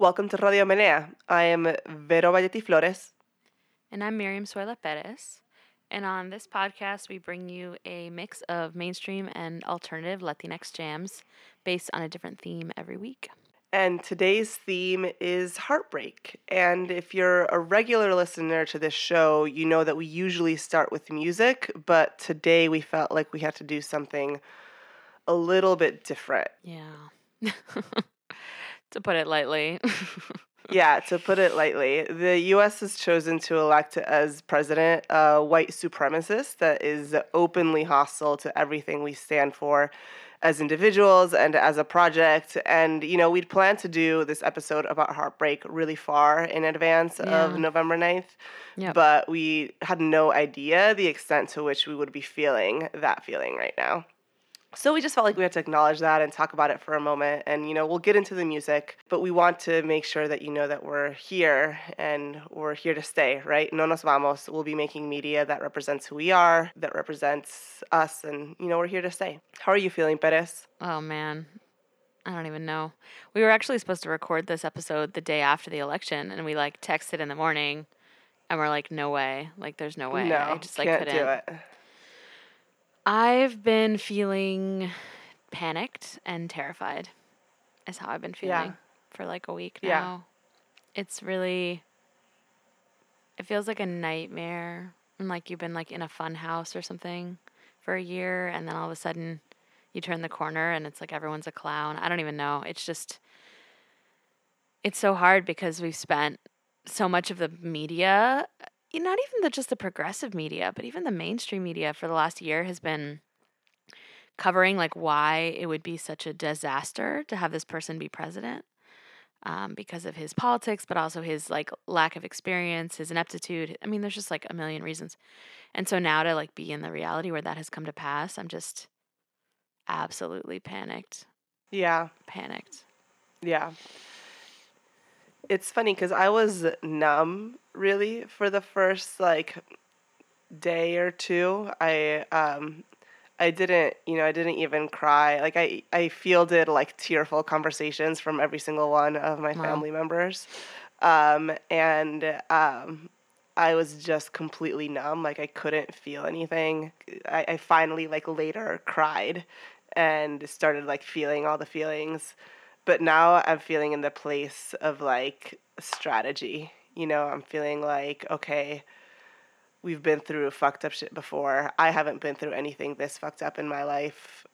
Welcome to Radio Menea. I am Vero Valletti-Flores. And I'm Miriam Suela-Perez. And on this podcast, we bring you a mix of mainstream and alternative Latinx jams based on a different theme every week. And today's theme is heartbreak. And if you're a regular listener to this show, you know that we usually start with music, but today we felt like we had to do something a little bit different. Yeah. To put it lightly. Yeah, to put it lightly. The U.S. has chosen to elect as president a white supremacist that is openly hostile to everything we stand for as individuals and as a project. And, you know, we'd planned to do this episode about heartbreak really far in advance of November 9th. Yep. But we had no idea the extent to which we would be feeling that feeling right now. So we just felt like we had to acknowledge that and talk about it for a moment. And, you know, we'll get into the music, but we want to make sure that you know that we're here and we're here to stay, right? No nos vamos. We'll be making media that represents who we are, that represents us, and, you know, we're here to stay. How are you feeling, Perez? Oh, man. I don't even know. We were actually supposed to record this episode the day after the election, and we, like, texted in the morning, and we're like, no way. Like, there's no way. No, I just, like, couldn't. Can't do it. I've been feeling panicked and terrified is how I've been feeling for like a week now. Yeah. It's really, it feels like a nightmare. And like you've been like in a fun house or something for a year. And then all of a sudden you turn the corner and it's like everyone's a clown. I don't even know. It's just, it's so hard because we've spent so much of the media, not even just the progressive media, but even the mainstream media for the last year has been covering like why it would be such a disaster to have this person be president because of his politics, but also his like lack of experience, his ineptitude. I mean, there's just like a million reasons. And so now to like be in the reality where that has come to pass, I'm just absolutely panicked. Yeah. Panicked. Yeah. It's funny because I was numb, really, for the first, like, day or two. I didn't, you know, I didn't even cry. Like, I fielded, like, tearful conversations from every single one of my family members. I was just completely numb. Like, I couldn't feel anything. I finally, like, later cried and started, like, feeling all the feelings. But now I'm feeling in the place of, like, strategy. You know, I'm feeling like, okay, we've been through fucked up shit before. I haven't been through anything this fucked up in my life,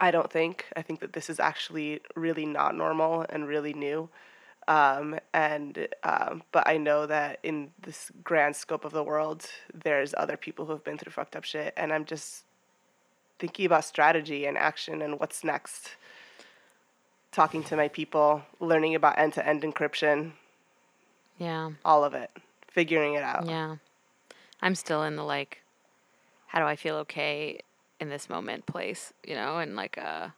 I don't think. I think that this is actually really not normal and really new. But I know that in this grand scope of the world, there's other people who have been through fucked up shit. And I'm just thinking about strategy and action and what's next. Talking to my people, learning about end-to-end encryption. Yeah. All of it. Figuring it out. Yeah. I'm still in the, like, how do I feel okay in this moment place, you know? And, like, I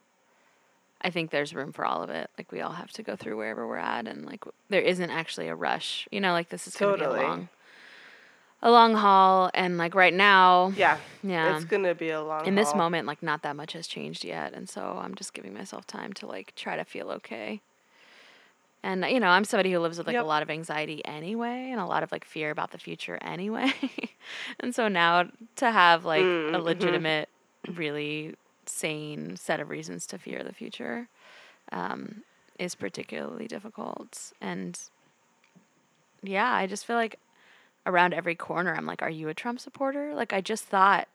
think there's room for all of it. Like, we all have to go through wherever we're at. And, like, there isn't actually a rush. You know, like, this is going to be a long haul. And, like, right now. Yeah. Yeah. It's going to be a long haul. In this moment, like, not that much has changed yet. And so I'm just giving myself time to, like, try to feel okay. And, you know, I'm somebody who lives with, like, a lot of anxiety anyway and a lot of, like, fear about the future anyway. And so now to have, like, a legitimate, really sane set of reasons to fear the future is particularly difficult. And, yeah, I just feel like around every corner I'm like, are you a Trump supporter? Like, I just thought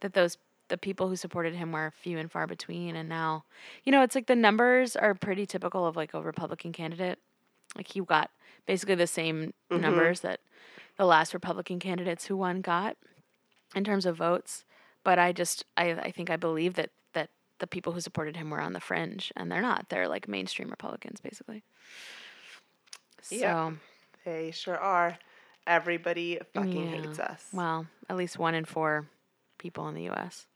that the people who supported him were few and far between. And now, you know, it's like the numbers are pretty typical of like a Republican candidate. Like he got basically the same numbers that the last Republican candidates who won got in terms of votes. But I think I believe that the people who supported him were on the fringe and they're not. They're like mainstream Republicans basically. Yeah, so they sure are. Everybody fucking hates us. Well, at least 1 in 4 people in the U.S.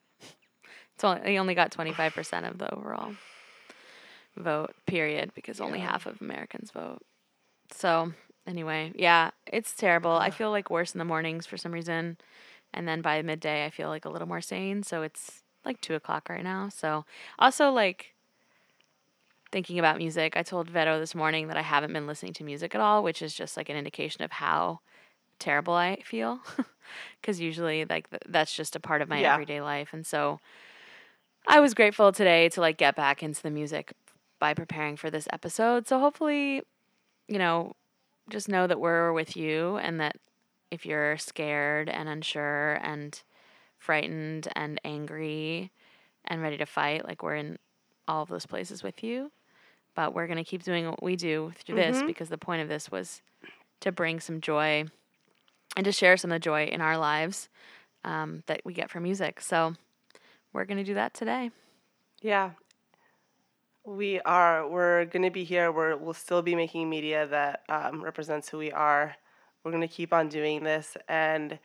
They only got 25% of the overall vote, period, because only half of Americans vote. So anyway, yeah, it's terrible. I feel like worse in the mornings for some reason. And then by midday, I feel like a little more sane. So it's like 2 o'clock right now. So also like thinking about music. I told Vero this morning that I haven't been listening to music at all, which is just like an indication of how terrible I feel, because usually like that's just a part of my everyday life. And so I was grateful today to like get back into the music by preparing for this episode. So hopefully, you know, just know that we're with you, and that if you're scared and unsure and frightened and angry and ready to fight, like we're in all of those places with you. But we're going to keep doing what we do through this, because the point of this was to bring some joy and to share some of the joy in our lives that we get from music. So we're going to do that today. Yeah. We are. We're going to be here. We'll still be making media that represents who we are. We're going to keep on doing this. And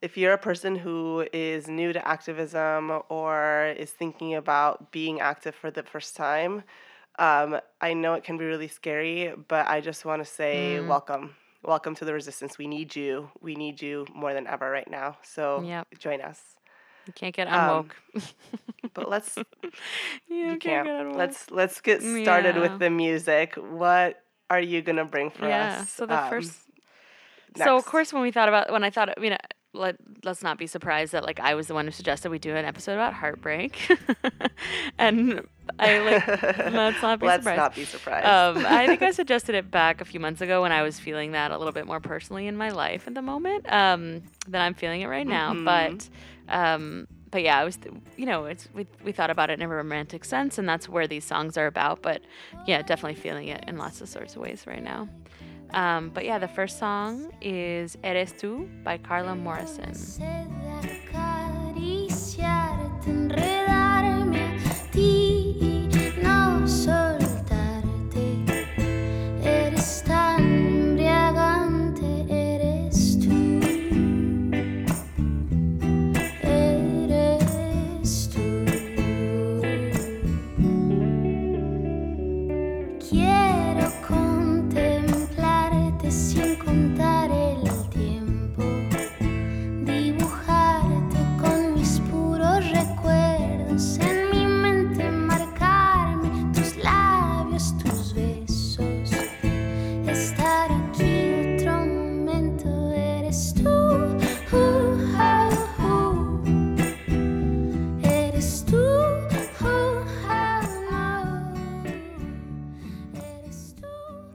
if you're a person who is new to activism or is thinking about being active for the first time, I know it can be really scary, but I just want to say welcome. Welcome to the resistance. We need you. We need you more than ever right now. So join us. You can't get unwoke. But let's... you can't. Get unwoke. Let's get started with the music. What are you going to bring for us? Yeah, so the first... Next. So, of course, let's not be surprised that, like, I was the one who suggested we do an episode about heartbreak. And I, like, let's not be surprised. I think I suggested it back a few months ago when I was feeling that a little bit more personally in my life at the moment than I'm feeling it right now. But yeah, I was, we thought about it in a romantic sense, and that's where these songs are about. But, yeah, definitely feeling it in lots of sorts of ways right now. But yeah, the first song is Eres Tú by Carla Morrison.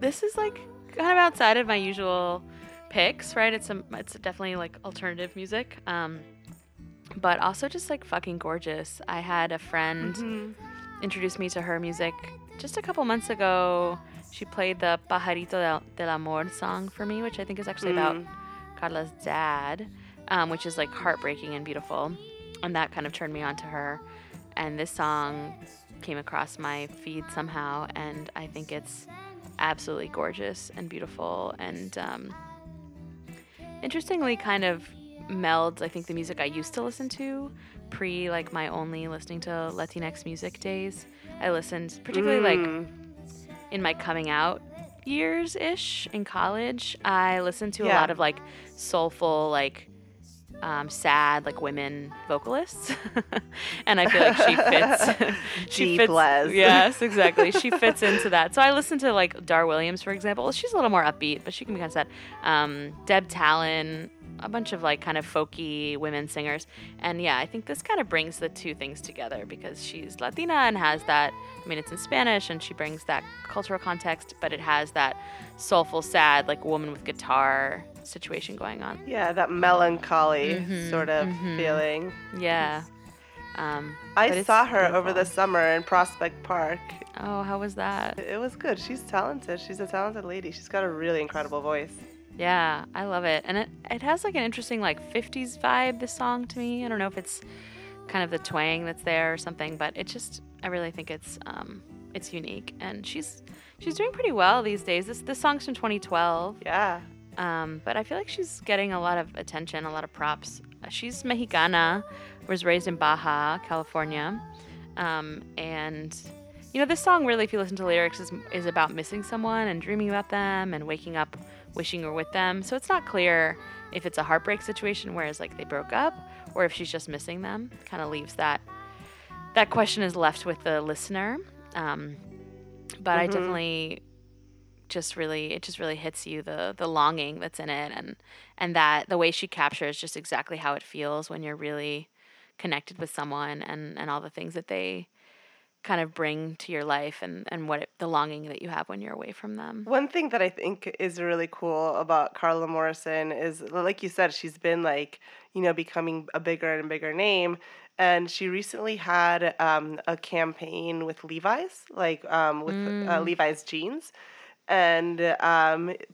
This is like kind of outside of my usual picks, right? It's definitely like alternative music, but also just like fucking gorgeous. I had a friend introduce me to her music just a couple months ago. She played the Pajarito del Amor song for me, which I think is actually about Carla's dad, which is like heartbreaking and beautiful, and that kind of turned me on to her. And this song came across my feed somehow, and I think it's absolutely gorgeous and beautiful, and interestingly kind of melds, I think, the music I used to listen to pre like my only listening to Latinx music days. I listened particularly like in my coming out years ish in college. I listened to a lot of like soulful, like sad, like women vocalists, and I feel like she fits. Les. Yes, exactly. She fits into that. So I listen to like Dar Williams, for example. She's a little more upbeat, but she can be kind of sad. Deb Talon, a bunch of like kind of folky women singers, and yeah, I think this kind of brings the two things together, because she's Latina and has that. I mean, it's in Spanish, and she brings that cultural context, but it has that soulful, sad, like woman with guitar situation going on. Yeah, that melancholy sort of feeling. Yeah. I saw her over the summer in Prospect Park. Oh, how was that? It was good. She's talented. She's a talented lady. She's got a really incredible voice. Yeah, I love it. And it has like an interesting like 50s vibe, this song, to me. I don't know if it's kind of the twang that's there or something, but it just, I really think it's unique. And she's doing pretty well these days. This song's from 2012. Yeah. But I feel like she's getting a lot of attention, a lot of props. She's Mexicana, was raised in Baja, California. And, you know, this song really, if you listen to the lyrics, is about missing someone and dreaming about them and waking up wishing you're with them. So it's not clear if it's a heartbreak situation, whereas like they broke up, or if she's just missing them. Kind of leaves that question is left with the listener. but I definitely just really hits you, the longing that's in it, and that the way she captures just exactly how it feels when you're really connected with someone, and all the things that they kind of bring to your life, and what the longing that you have when you're away from them. One thing that I think is really cool about Carla Morrison is, like you said, she's been becoming a bigger and bigger name. And she recently had a campaign with Levi's, Levi's jeans. And as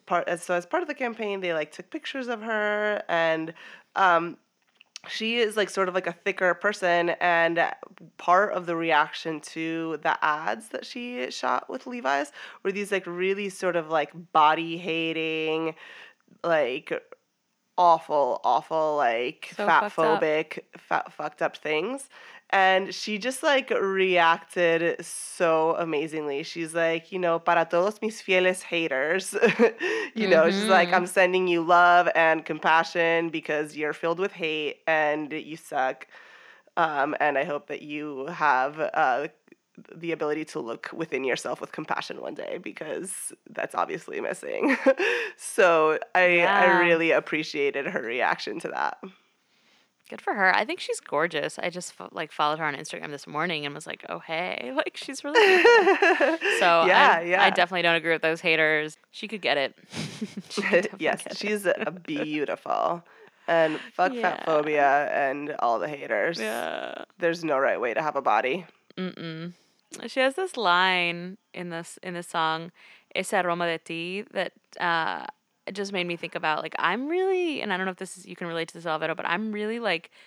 part of the campaign, they took pictures of her, and she is sort of a thicker person, and part of the reaction to the ads that she shot with Levi's were these really sort of body hating, awful, so fucked up things. And she just reacted so amazingly. She's para todos mis fieles haters, she's I'm sending you love and compassion because you're filled with hate and you suck. And I hope that you have the ability to look within yourself with compassion one day, because that's obviously missing. I really appreciated her reaction to that. Good for her. I think she's gorgeous. I just followed her on Instagram this morning and was like, oh, hey, she's really beautiful. So I definitely don't agree with those haters. She could get it. She's beautiful. And fuck fat phobia and all the haters. Yeah. There's no right way to have a body. Mm-mm. She has this line in this song, Ese aroma de ti, that it just made me think about, I'm really, and I don't know if you can relate to this, Alvaro, but I'm really,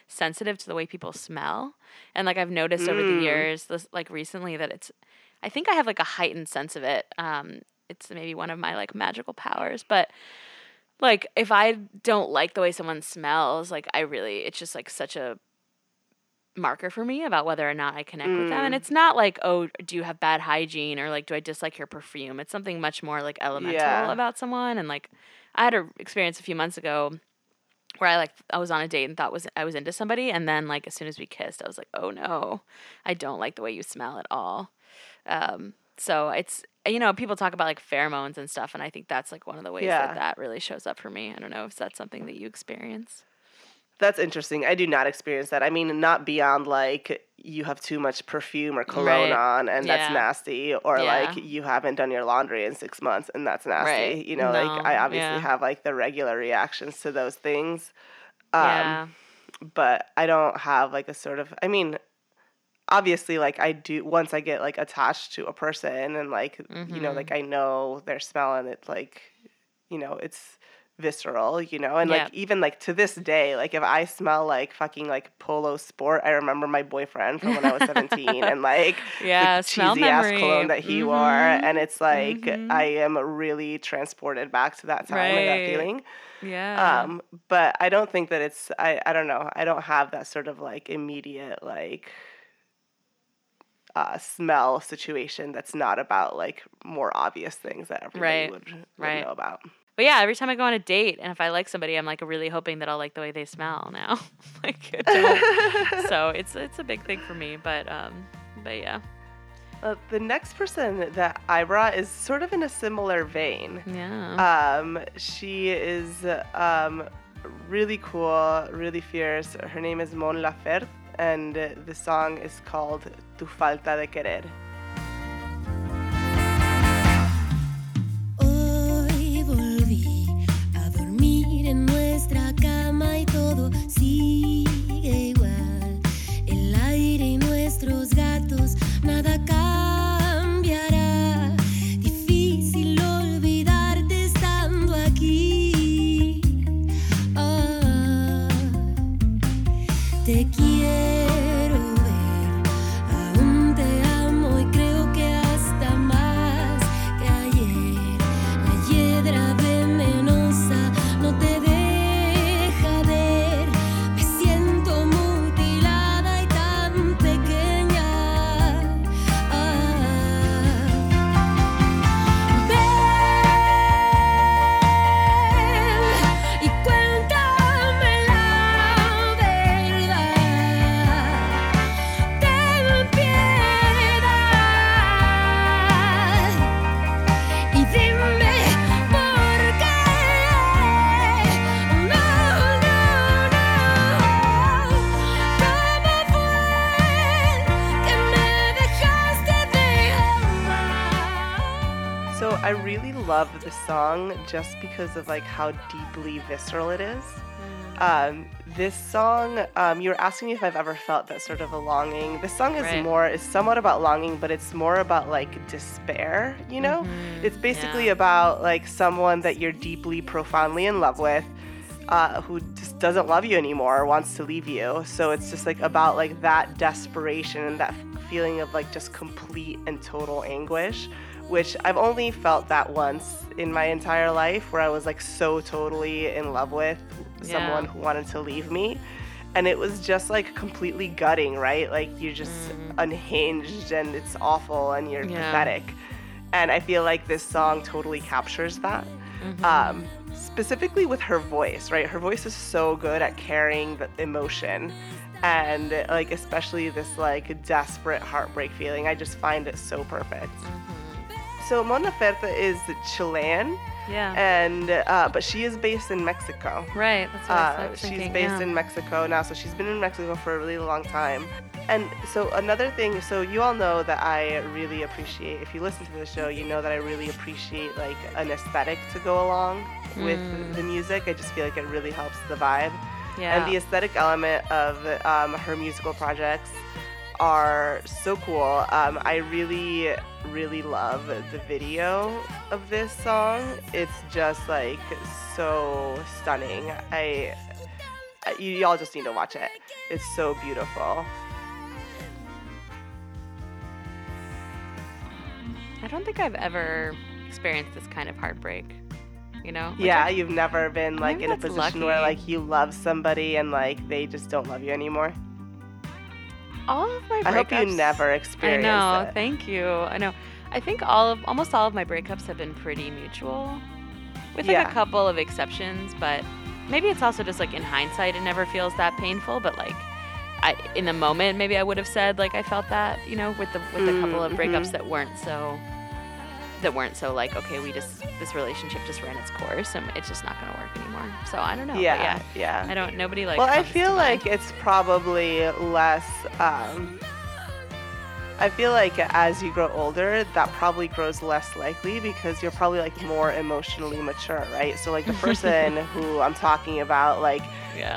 sensitive to the way people smell. And, I've noticed over the years, recently, that I think I have, a heightened sense of it. It's maybe one of my, magical powers. But, if I don't like the way someone smells, it's just, such a marker for me about whether or not I connect with them. And it's not oh, do you have bad hygiene, or do I dislike your perfume? It's something much more elemental about someone. And I had an experience a few months ago where I was on a date and thought I was into somebody, and then as soon as we kissed I was like, oh no, I don't like the way you smell at all. So it's, people talk about pheromones and stuff, and I think that's one of the ways that really shows up for me. I don't know if that's something that you experience. That's interesting. I do not experience that. I mean, not beyond you have too much perfume or cologne on and that's nasty, or you haven't done your laundry in 6 months and that's nasty. Right. No. I obviously have the regular reactions to those things. But I don't have a sort of, I mean, obviously I do, once I get attached to a person and I know their smell and it's it's visceral, and even to this day, if I smell fucking Polo Sport, I remember my boyfriend from when I was 17 and the cheesy ass cologne that he wore, and it's I am really transported back to that time and that feeling. Yeah. But I don't think that it's, I don't know, I don't have that sort of immediate smell situation that's not about more obvious things that everybody would know about. But yeah, every time I go on a date and if I like somebody, I'm really hoping that I'll like the way they smell now. So it's a big thing for me, but yeah. The next person that I brought is sort of in a similar vein. Yeah. She is really cool, really fierce. Her name is Mon Laferte, and the song is called Tu Falta de Querer. En nuestra cama y todo sigue igual. El aire y nuestros gatos, nada cambiará. Difícil olvidarte estando aquí. Ah, te quiero ver, aún te amo y really love this song just because of like how deeply visceral it is. This song, you were asking me if I've ever felt that sort of a longing. This song is somewhat about longing, but it's more about like despair, you know? Mm-hmm. It's basically about like someone that you're deeply, profoundly in love with, who just doesn't love you anymore or wants to leave you. So it's just like about like that desperation and that feeling of like just complete and total anguish, which I've only felt that once in my entire life, where I was like so totally in love with someone who wanted to leave me. And it was just like completely gutting, right? Like you're just unhinged and it's awful and you're pathetic. And I feel like this song totally captures that. Mm-hmm. Specifically with her voice, right? Her voice is so good at carrying the emotion. And like especially this like desperate heartbreak feeling. I just find it so perfect. Mm-hmm. So Mon Laferte is Chilean. Yeah. And but she is based in Mexico. Right. That's what I was thinking. She's based in Mexico now, so she's been in Mexico for a really long time. And so another thing, so you all know that I really appreciate, if you listen to the show, you know that I really appreciate like an aesthetic to go along with the music. I just feel like it really helps the vibe. Yeah. And the aesthetic element of her musical projects are so cool. I really, really love the video of this song. It's just like so stunning. Y'all just need to watch it. It's so beautiful. I don't think I've ever experienced this kind of heartbreak, you know? Yeah, you've never been like in a position where like you love somebody and like they just don't love you anymore. All of my breakups, I hope you never experience it. I know. Thank you. I know. I think almost all of my breakups have been pretty mutual, with like a couple of exceptions. But maybe it's also just like in hindsight, it never feels that painful. But like, in the moment, maybe I would have said like I felt that, you know, with a couple of breakups that weren't so like, okay, this relationship just ran its course and it's just not going to work anymore. So I don't know. Yeah. Nobody like. Well, I feel like it's probably less, I feel like as you grow older, that probably grows less likely because you're probably like more emotionally mature, right? So like the person who I'm talking about, like,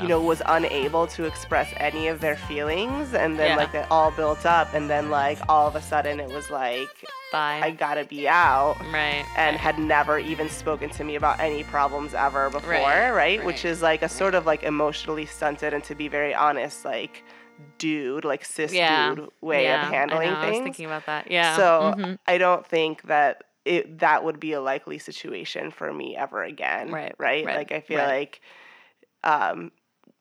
you know, was unable to express any of their feelings, and then like it all built up, and then like all of a sudden it was like, bye. I gotta be out, right? And had never even spoken to me about any problems ever before, right? Which is like a sort of like emotionally stunted, and to be very honest, like. Cis dude way of handling things. I was thinking about that. Yeah. So I don't think that that would be a likely situation for me ever again. Right. Like I feel like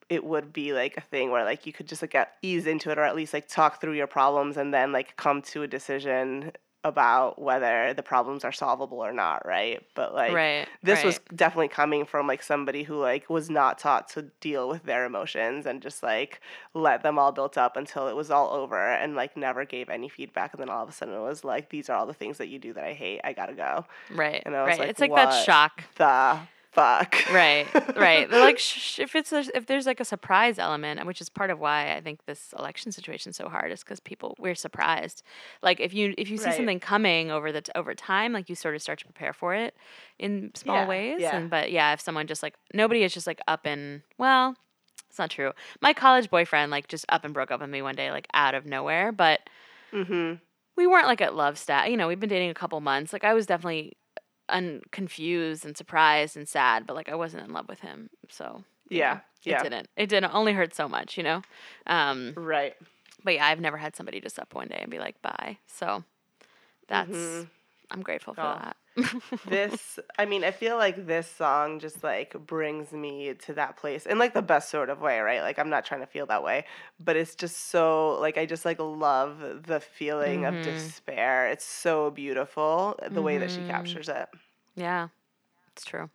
it would be like a thing where like you could just like ease into it, or at least like talk through your problems and then like come to a decision about whether the problems are solvable or not, right? But like this was definitely coming from like somebody who like was not taught to deal with their emotions and just like let them all build up until it was all over and like never gave any feedback, and then all of a sudden it was like, these are all the things that you do that I hate, I gotta go. Right. And I was like, it's like what that shock. The fuck. Right. They're like if there's like a surprise element, which is part of why I think this election situation is so hard, is because we're surprised. Like if you see something coming over time, like you sort of start to prepare for it in small ways. Yeah. But if someone just like nobody is just like up and well, it's not true. My college boyfriend like just up and broke up with me one day, like out of nowhere. But we weren't like at love stat. You know, we've been dating a couple months. Like I was definitely. Confused and surprised and sad, but like I wasn't in love with him, so it didn't only hurt so much, you know. But I've never had somebody just up one day and be like bye, so that's I'm grateful for that. I feel like this song just like brings me to that place in like the best sort of way, right? Like I'm not trying to feel that way, but it's just so like I just like love the feeling of despair. It's so beautiful the way that she captures it. Yeah, it's true.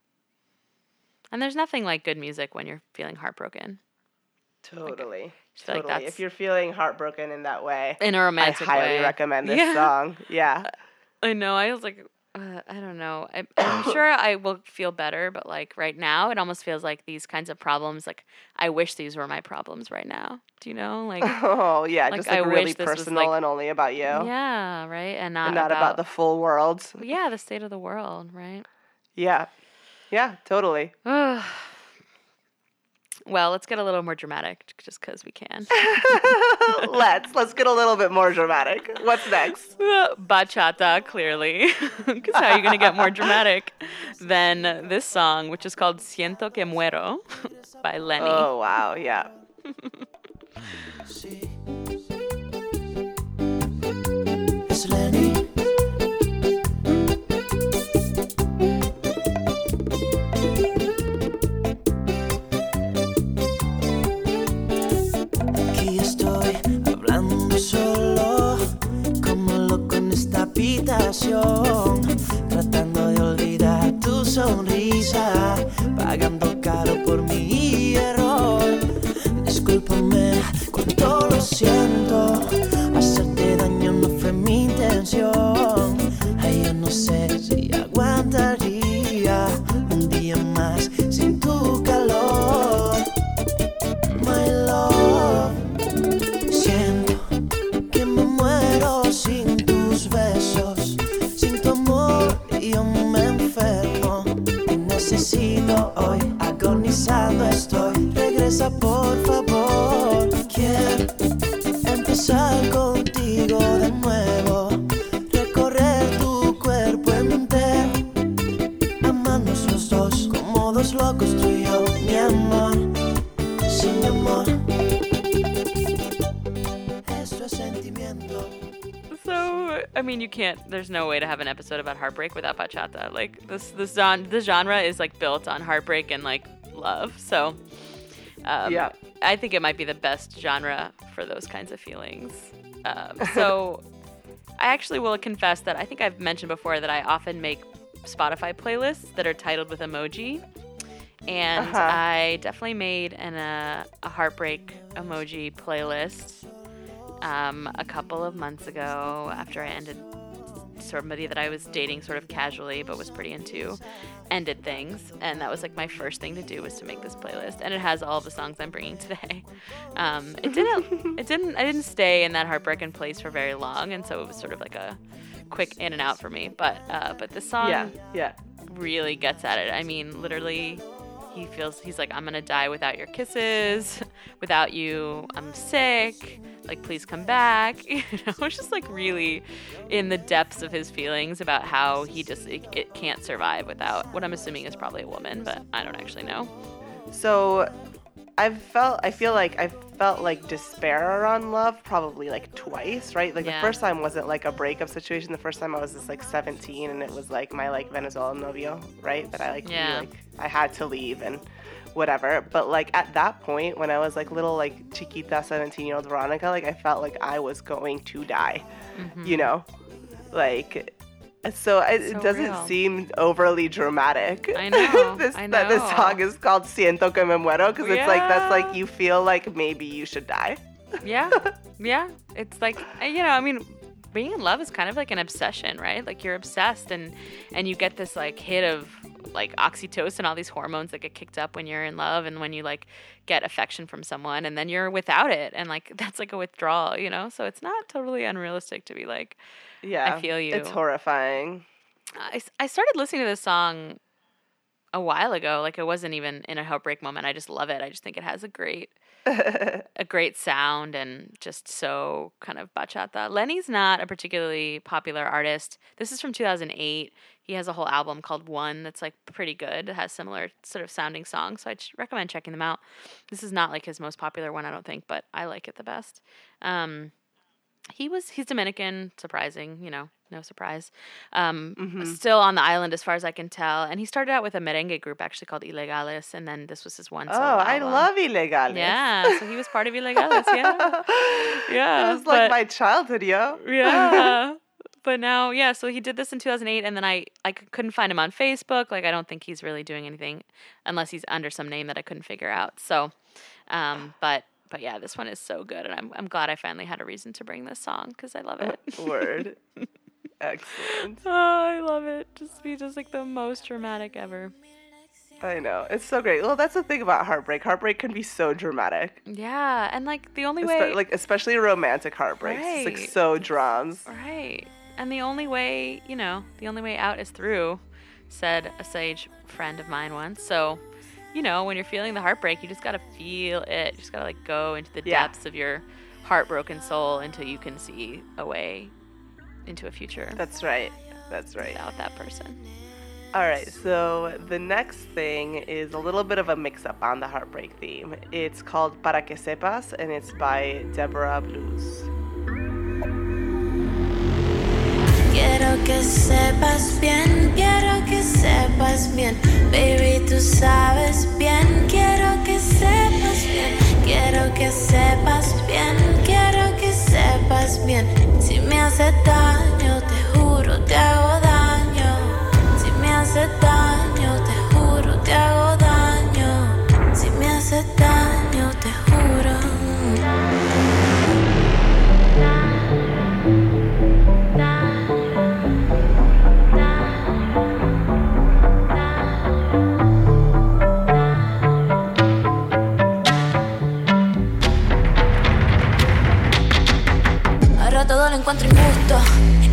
And there's nothing like good music when you're feeling heartbroken. Totally. If you're feeling heartbroken in that way, in a romantic way, I highly recommend this song. Yeah. I know. I was like. I don't know. I'm sure I will feel better, but like right now, it almost feels like these kinds of problems, like I wish these were my problems right now. Do you know? Like, oh yeah, like, just like I really personal like, and only about you. Yeah, right, and not about the full world. Yeah, the state of the world, right? Yeah, yeah, totally. Well, let's get a little more dramatic, just because we can. Let's get a little bit more dramatic. What's next? Bachata, clearly, because how are you gonna get more dramatic than this song, which is called "Siento que muero" by Lenny? Oh wow, yeah. It's Lenny. Tratando de olvidar tu sonrisa, pagando caro por mi error. Discúlpame cuánto lo siento, hacerte daño no fue mi intención. Ay, yo no sé si aguantaría un día más sin tu calor. My love, siento que me muero sin tus besos. Necesito hoy, agonizando estoy. Regresa por favor. Quiero empezar contigo de nuevo, recorrer tu cuerpo entero, amarnos los dos como dos locos, tú y yo. Mi amor, sin amor, esto es sentimiento. So, I mean, you can't, there's no way to have an episode about heartbreak without bachata. Like, this genre is, like, built on heartbreak and, like, love. So, yeah. I think it might be the best genre for those kinds of feelings. So, I actually will confess that I think I've mentioned before that I often make Spotify playlists that are titled with emoji. And I definitely made a heartbreak emoji playlist. A couple of months ago, after I ended somebody that I was dating sort of casually but was pretty into, ended things, and that was like my first thing to do was to make this playlist, and it has all the songs I'm bringing today. I didn't stay in that heartbreaking place for very long, and so it was sort of like a quick in and out for me. But this song really gets at it. I mean, literally. He's like, I'm gonna die without your kisses, without you, I'm sick, like, please come back. You know, it's just like really in the depths of his feelings about how he just it can't survive without what I'm assuming is probably a woman, but I don't actually know. So I feel like despair around love probably like twice, right? Like the first time wasn't like a breakup situation. The first time I was just like 17, and it was like my like Venezuelan novio, right? That I like, knew, like I had to leave and whatever. But like at that point when I was like little like chiquita 17-year-old Veronica, like I felt like I was going to die, you know, like. So it doesn't seem overly dramatic. I know. This song is called Siento que me muero because it's like, that's like, you feel like maybe you should die. Yeah. Yeah. It's like, you know, I mean, being in love is kind of like an obsession, right? Like you're obsessed and you get this like hit of like oxytocin, all these hormones that get kicked up when you're in love and when you like get affection from someone, and then you're without it. And like, that's like a withdrawal, you know? So it's not totally unrealistic to be like, yeah, I feel you. It's horrifying. I started listening to this song a while ago. Like, it wasn't even in a heartbreak moment. I just love it. I just think it has a great sound and just so kind of bachata. Lenny's not a particularly popular artist. This is from 2008. He has a whole album called One that's, like, pretty good. It has similar sort of sounding songs, so I'd recommend checking them out. This is not, like, his most popular one, I don't think, but I like it the best. He's Dominican, surprising, you know, no surprise. Still on the island as far as I can tell. And he started out with a merengue group actually called Illegales, and then this was his one solo album. Oh, I love Illegales. Yeah, so he was part of Illegales, yeah. Yeah. It was like my childhood, yo. Yeah. But now, yeah, so he did this in 2008, and then I couldn't find him on Facebook. Like, I don't think he's really doing anything unless he's under some name that I couldn't figure out. So, But yeah, this one is so good, and I'm glad I finally had a reason to bring this song because I love it. Word. Excellent. Oh, I love it. Just be just like the most dramatic ever. I know. It's so great. Well, that's the thing about heartbreak. Heartbreak can be so dramatic. Yeah. And like the only way. Like, especially romantic heartbreaks. Right. It's like so drums. Right. And the only way, you know, the only way out is through, said a sage friend of mine once. So, you know, when you're feeling the heartbreak, you just got to feel it. You just got to like go into the depths of your heartbroken soul until you can see a way into a future. That's right. That's right. Without that person. All right, so the next thing is a little bit of a mix-up on the heartbreak theme. It's called Para Que Sepas, and it's by Deborah Blues. Quiero que sepas bien, quiero que sepas bien. Baby, tú sabes bien, quiero que sepas bien. Quiero que sepas bien, quiero que sepas bien. Si me hace daño, te juro, te hago daño. Si me hace daño, te juro, te hago daño. Si me hace daño, te juro. Ahora todo lo encuentro injusto.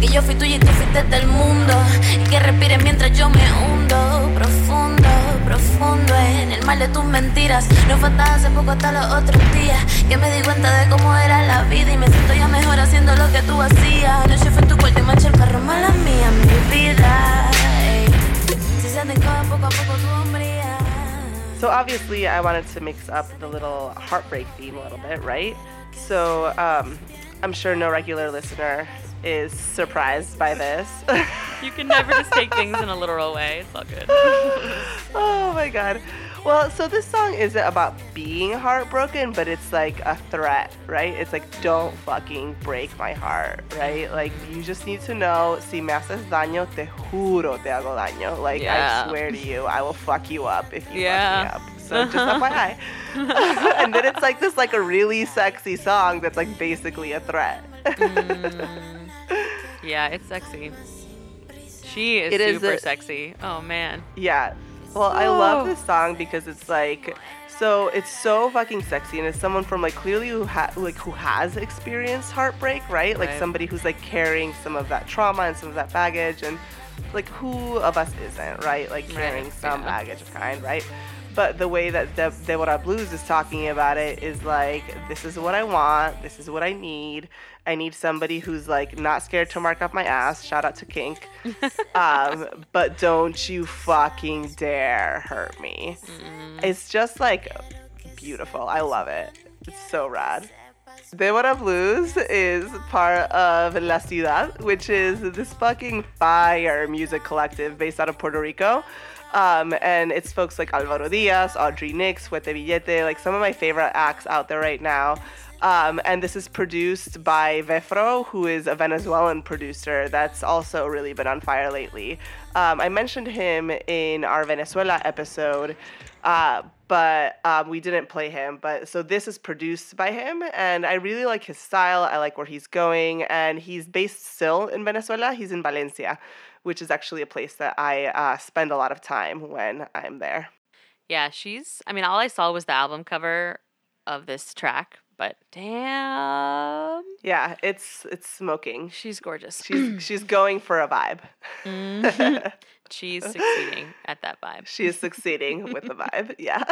Que yo fui tuya y tú fuiste del mundo. Y que respires mientras yo me hundo. Profundo, profundo en el mar de tus mentiras. No fue hasta hace poco, hasta los otros días, que me di cuenta de cómo era la vida. Y me siento ya mejor haciendo lo que tú hacías. Anoche fue tu cuarto y manché el carro, mala mía, mi vida. Si se atencaba poco a poco tu hombría. So obviously I wanted to mix up the little heartbreak theme a little bit, right? So I'm sure no regular listener is surprised by this. You can never just take things in a literal way. It's all good. Oh my god. Well, so this song isn't about being heartbroken, but it's like a threat, right? It's like, don't fucking break my heart, right? Like, you just need to know, si me haces daño, te juro te hago daño. Like, I swear to you, I will fuck you up if you fuck me up. So just FYI. And then it's like this, like a really sexy song that's like basically a threat. Yeah, it's sexy. She is super sexy. Oh, man. Yeah. Well, I love this song because it's like, so it's so fucking sexy. And it's someone from like clearly who has experienced heartbreak, right? Like somebody who's like carrying some of that trauma and some of that baggage. And like, who of us isn't, right? Like carrying some baggage of kind, right? But the way that Deborah Blues is talking about it is like, this is what I want. This is what I need. I need somebody who's like not scared to mark up my ass. Shout out to Kink. But don't you fucking dare hurt me. Mm. It's just like beautiful. I love it. It's so rad. Deborah Blues is part of La Ciudad, which is this fucking fire music collective based out of Puerto Rico. And it's folks like Alvaro Diaz, Audrey Nix, Fuerte Villete, like some of my favorite acts out there right now. And this is produced by Vefro, who is a Venezuelan producer that's also really been on fire lately. I mentioned him in our Venezuela episode, but we didn't play him. But so this is produced by him, and I really like his style. I like where he's going, and he's based still in Venezuela. He's in Valencia, which is actually a place that I spend a lot of time when I'm there. Yeah, all I saw was the album cover of this track, but damn. Yeah, it's smoking. She's gorgeous. She's going for a vibe. Mm-hmm. She's succeeding at that vibe. She is succeeding with the vibe, yeah.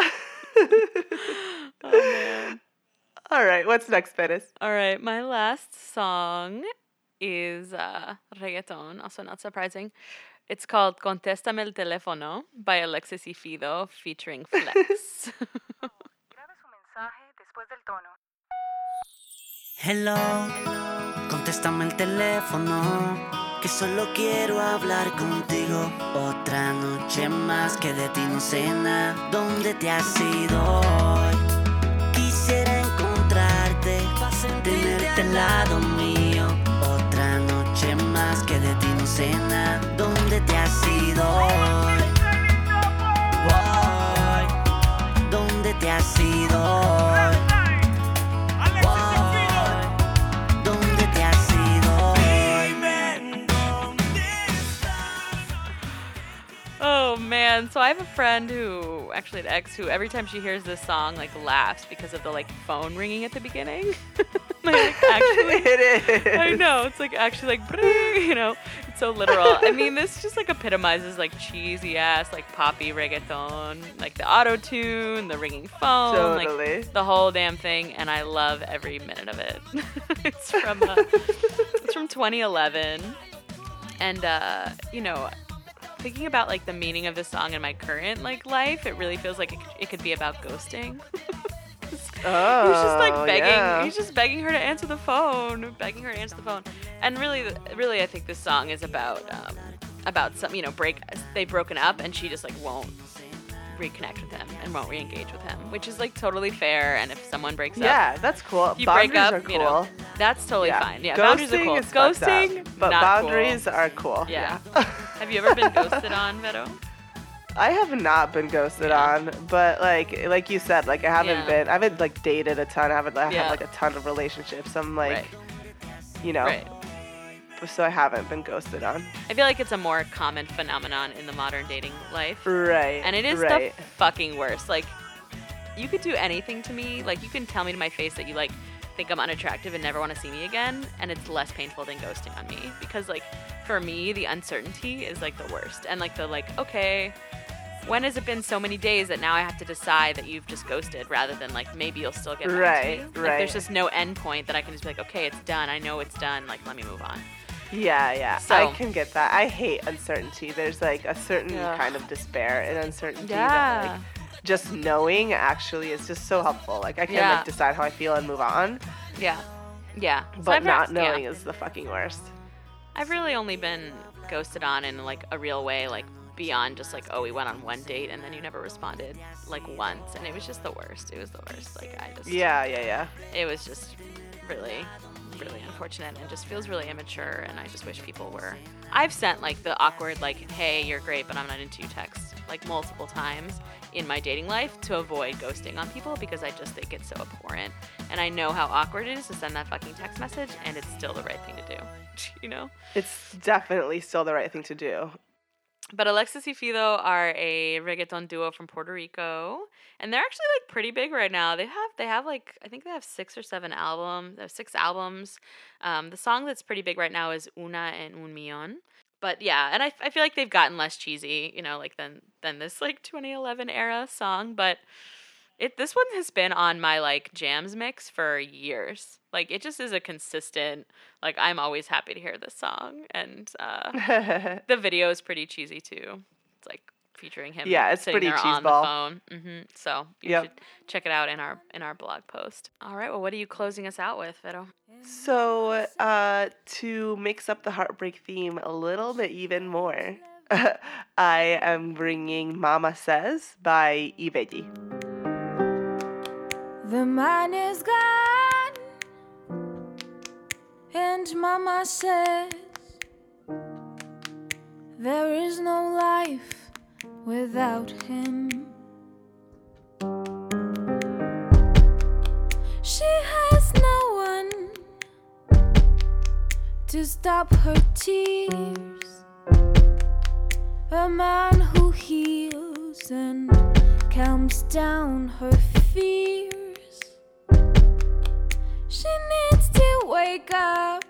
Oh, man. All right, what's next, Perez? All right, my last song is reggaeton, also not surprising. It's called Contestame el Telefono by Alexis y Fido featuring Flex. Hello, contéstame el teléfono, que solo quiero hablar contigo. Otra noche más que de ti no sé nada. ¿Dónde te has ido hoy? Quisiera encontrarte, tenerte al lado mío. Otra noche más que de ti no sé nada. ¿Dónde te has ido hoy? Hoy, ¿dónde te has ido hoy? Hoy, ¿dónde te has ido hoy? Dime, no So I have a friend who, actually an ex, who every time she hears this song, like, laughs because of the, like, phone ringing at the beginning. Like, actually, it is. I know. It's, like, actually, like, you know, it's so literal. I mean, this just, like, epitomizes, like, cheesy-ass, like, poppy reggaeton. Like, the auto-tune, the ringing phone. Totally. Like, the whole damn thing. And I love every minute of it. It's from 2011. And, you know, thinking about, like, the meaning of this song in my current, like, life, it really feels like it could be about ghosting. Oh, he's just, like, begging. Yeah. He's just begging her to answer the phone. Begging her to answer the phone. And really, really, I think this song is about some, you know, they've broken up, and she just, like, won't reconnect with him and won't re-engage with him, which is, like, totally fair. And if someone breaks up, yeah, that's cool. If you break up, cool. You know, that's totally fine. Yeah, ghosting boundaries are cool. Is ghosting, up, but not boundaries cool. are cool. Yeah. Have you ever been ghosted on, Vero? I have not been ghosted on, but like you said, like I haven't like dated a ton. I haven't had like a ton of relationships. I'm like, you know, so I haven't been ghosted on. I feel like it's a more common phenomenon in the modern dating life. Right. And it is the fucking worst. Like, you could do anything to me. Like, you can tell me to my face that you like think I'm unattractive and never want to see me again, and it's less painful than ghosting on me, because like for me the uncertainty is like the worst. And like the like, okay, when has it been so many days that now I have to decide that you've just ghosted, rather than like maybe you'll still get back to me. Like, there's just no end point that I can just be like, okay, it's done. I know it's done. Like, let me move on. Yeah, yeah. So, I can get that. I hate uncertainty. There's like a certain kind of despair and uncertainty that like just knowing actually is just so helpful. Like, I can like decide how I feel and move on. Yeah. Yeah. But so not knowing is the fucking worst. I've really only been ghosted on in like a real way, like beyond just like, oh, we went on one date and then you never responded like once, and it was just the worst. Like, I just it was just really, really unfortunate and just feels really immature. And I just wish people were. I've sent like the awkward like, hey, you're great, but I'm not into you text like multiple times in my dating life to avoid ghosting on people, because I just think it's so abhorrent, and I know how awkward it is to send that fucking text message, and it's still the right thing to do. You know, it's definitely still the right thing to do. But Alexis y Fido are a reggaeton duo from Puerto Rico, and they're actually like pretty big right now. They have like, I think they have 6 or 7 albums. They have 6 albums. The song that's pretty big right now is Una en Un Millón. But yeah, and I feel like they've gotten less cheesy, you know, like than this like 2011 era song. But this one has been on my like jams mix for years. Like, it just is a consistent, like, I'm always happy to hear this song. And the video is pretty cheesy, too. It's, like, featuring him sitting there on the phone. Mm-hmm. So you should check it out in our blog post. All right. Well, what are you closing us out with, Vero? So to mix up the heartbreak theme a little bit even more, I am bringing Mama Says by Ibeyi. The man is gone. And Mama says, there is no life without him. She has no one to stop her tears. A man who heals and calms down her fears. She needs to wake up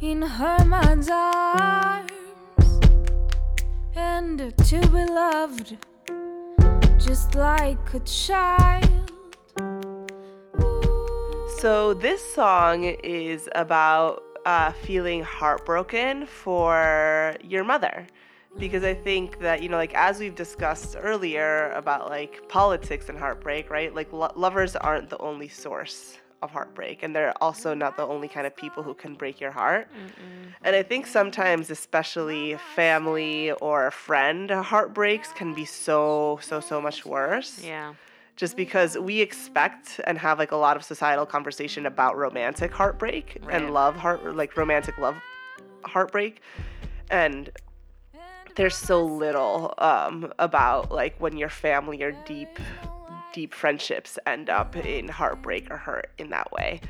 in her man's arms and to be loved just like a child. Ooh. So this song is about feeling heartbroken for your mother. Because I think that, you know, like, as we've discussed earlier about, like, politics and heartbreak, right? Like, lovers aren't the only source of heartbreak. And they're also not the only kind of people who can break your heart. Mm-mm. And I think sometimes, especially family or friend heartbreaks can be so much worse. Yeah. Just because we expect and have, like, a lot of societal conversation about romantic heartbreak and romantic love heartbreak. And there's so little about, like, when your family or deep friendships end up in heartbreak or hurt in that way.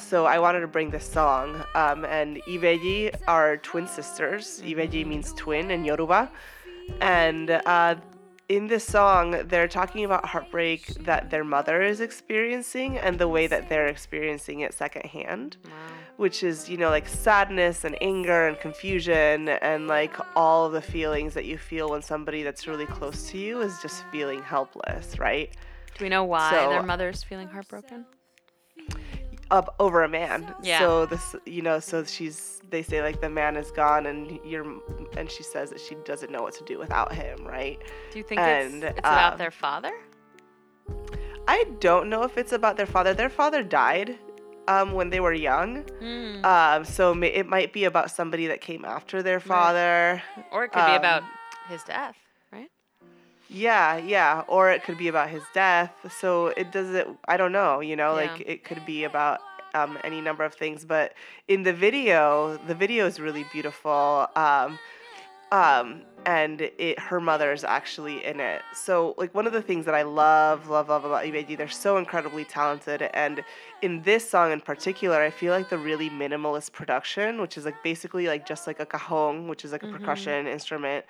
So I wanted to bring this song. And Ibeyi are twin sisters. Ibeyi means twin in Yoruba. And in this song, they're talking about heartbreak that their mother is experiencing and the way that they're experiencing it secondhand, which is, you know, like sadness and anger and confusion and like all the feelings that you feel when somebody that's really close to you is just feeling helpless, right? Do we know why their mother's feeling heartbroken? Up over a man. Yeah. So this, you know, so she's, they say like the man is gone and she says that she doesn't know what to do without him, right? Do you think it's about their father? I don't know if it's about their father. Their father died when they were young. So it might be about somebody that came after their father. Right. Or it could be about his death. Yeah. Or it could be about his death. So it doesn't, I don't know, you know, like it could be about any number of things. But in the video is really beautiful. And her mother's actually in it. So like one of the things that I love about Ibeyi, they're so incredibly talented. And in this song in particular, I feel like the really minimalist production, which is like basically like just like a cajon, which is like a percussion instrument,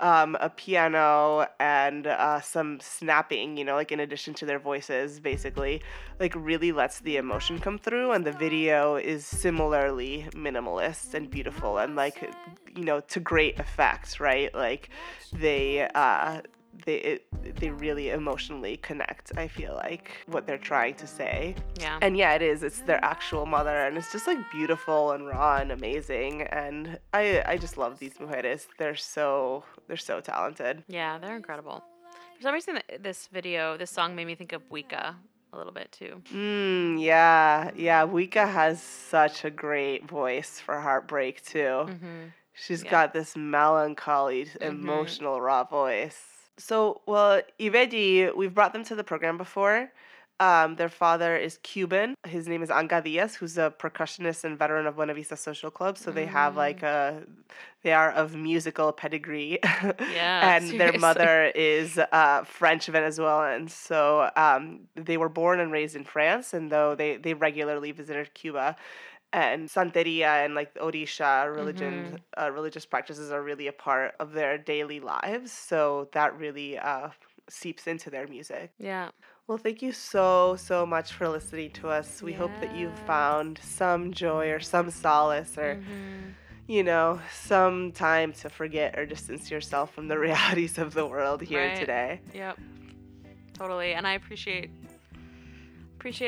a piano and some snapping, you know, like in addition to their voices, basically, like really lets the emotion come through. And the video is similarly minimalist and beautiful and like, you know, to great effect, right? Like they really emotionally connect, I feel like, what they're trying to say. Yeah. And yeah, it's their actual mother, and it's just like beautiful and raw and amazing. And I just love these mujeres. They're so talented. Yeah, they're incredible. For some reason, this song made me think of Wicca a little bit too. Yeah. Wicca has such a great voice for heartbreak too. She's got this melancholy, emotional, raw voice. So, well, Ibeyi, we've brought them to the program before. Their father is Cuban. His name is Anga Diaz, who's a percussionist and veteran of Buena Vista Social Club. So they have they are of musical pedigree. Yeah, and seriously. Their mother is French Venezuelan. So they were born and raised in France, and though they regularly visited Cuba. And Santeria and like Orisha religious practices are really a part of their daily lives. So that really seeps into their music. Yeah. Well, thank you so much for listening to us. We hope that you've found some joy or some solace or, you know, some time to forget or distance yourself from the realities of the world here today. Yep. Totally. And I appreciate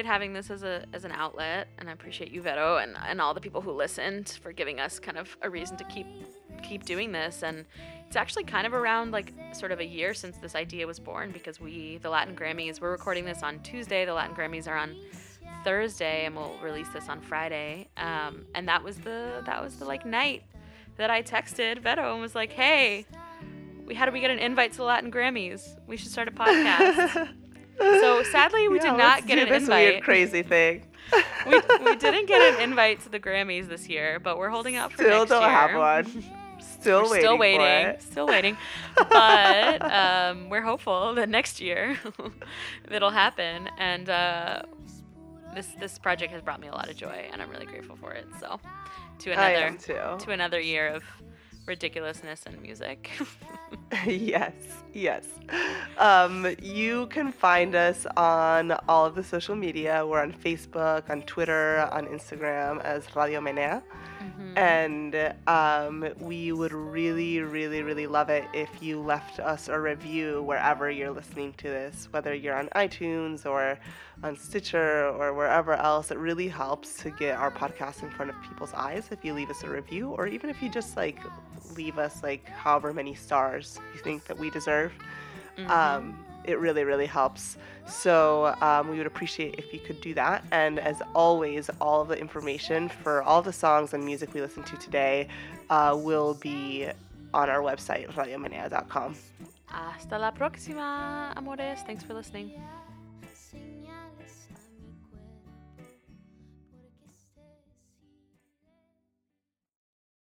having this as an outlet, and I appreciate you, Vero, and all the people who listened for giving us kind of a reason to keep doing this. And it's actually kind of around like sort of a year since this idea was born, because the Latin Grammys, we're recording this on Tuesday, the Latin Grammys are on Thursday, and we'll release this on Friday. And that was the like night that I texted Vero and was like, hey, how do we get an invite to the Latin Grammys? We should start a podcast. So sadly, we did not get an invite. This weird, crazy thing. We didn't get an invite to the Grammys this year, but we're holding out for next year. Still don't have one. Still waiting. But we're hopeful that next year it'll happen. And this project has brought me a lot of joy, and I'm really grateful for it. So to another year of ridiculousness and music. Yes. You can find us on all of the social media. We're on Facebook, on Twitter, on Instagram as Radio Menea. And we would really, really, really love it if you left us a review wherever you're listening to this, whether you're on iTunes or on Stitcher or wherever else. It really helps to get our podcast in front of people's eyes if you leave us a review, or even if you just like leave us like however many stars you think that we deserve. It really, really helps. So we would appreciate if you could do that. And as always, all of the information for all the songs and music we listened to today will be on our website, radiomenea.com. Hasta la próxima, amores. Thanks for listening.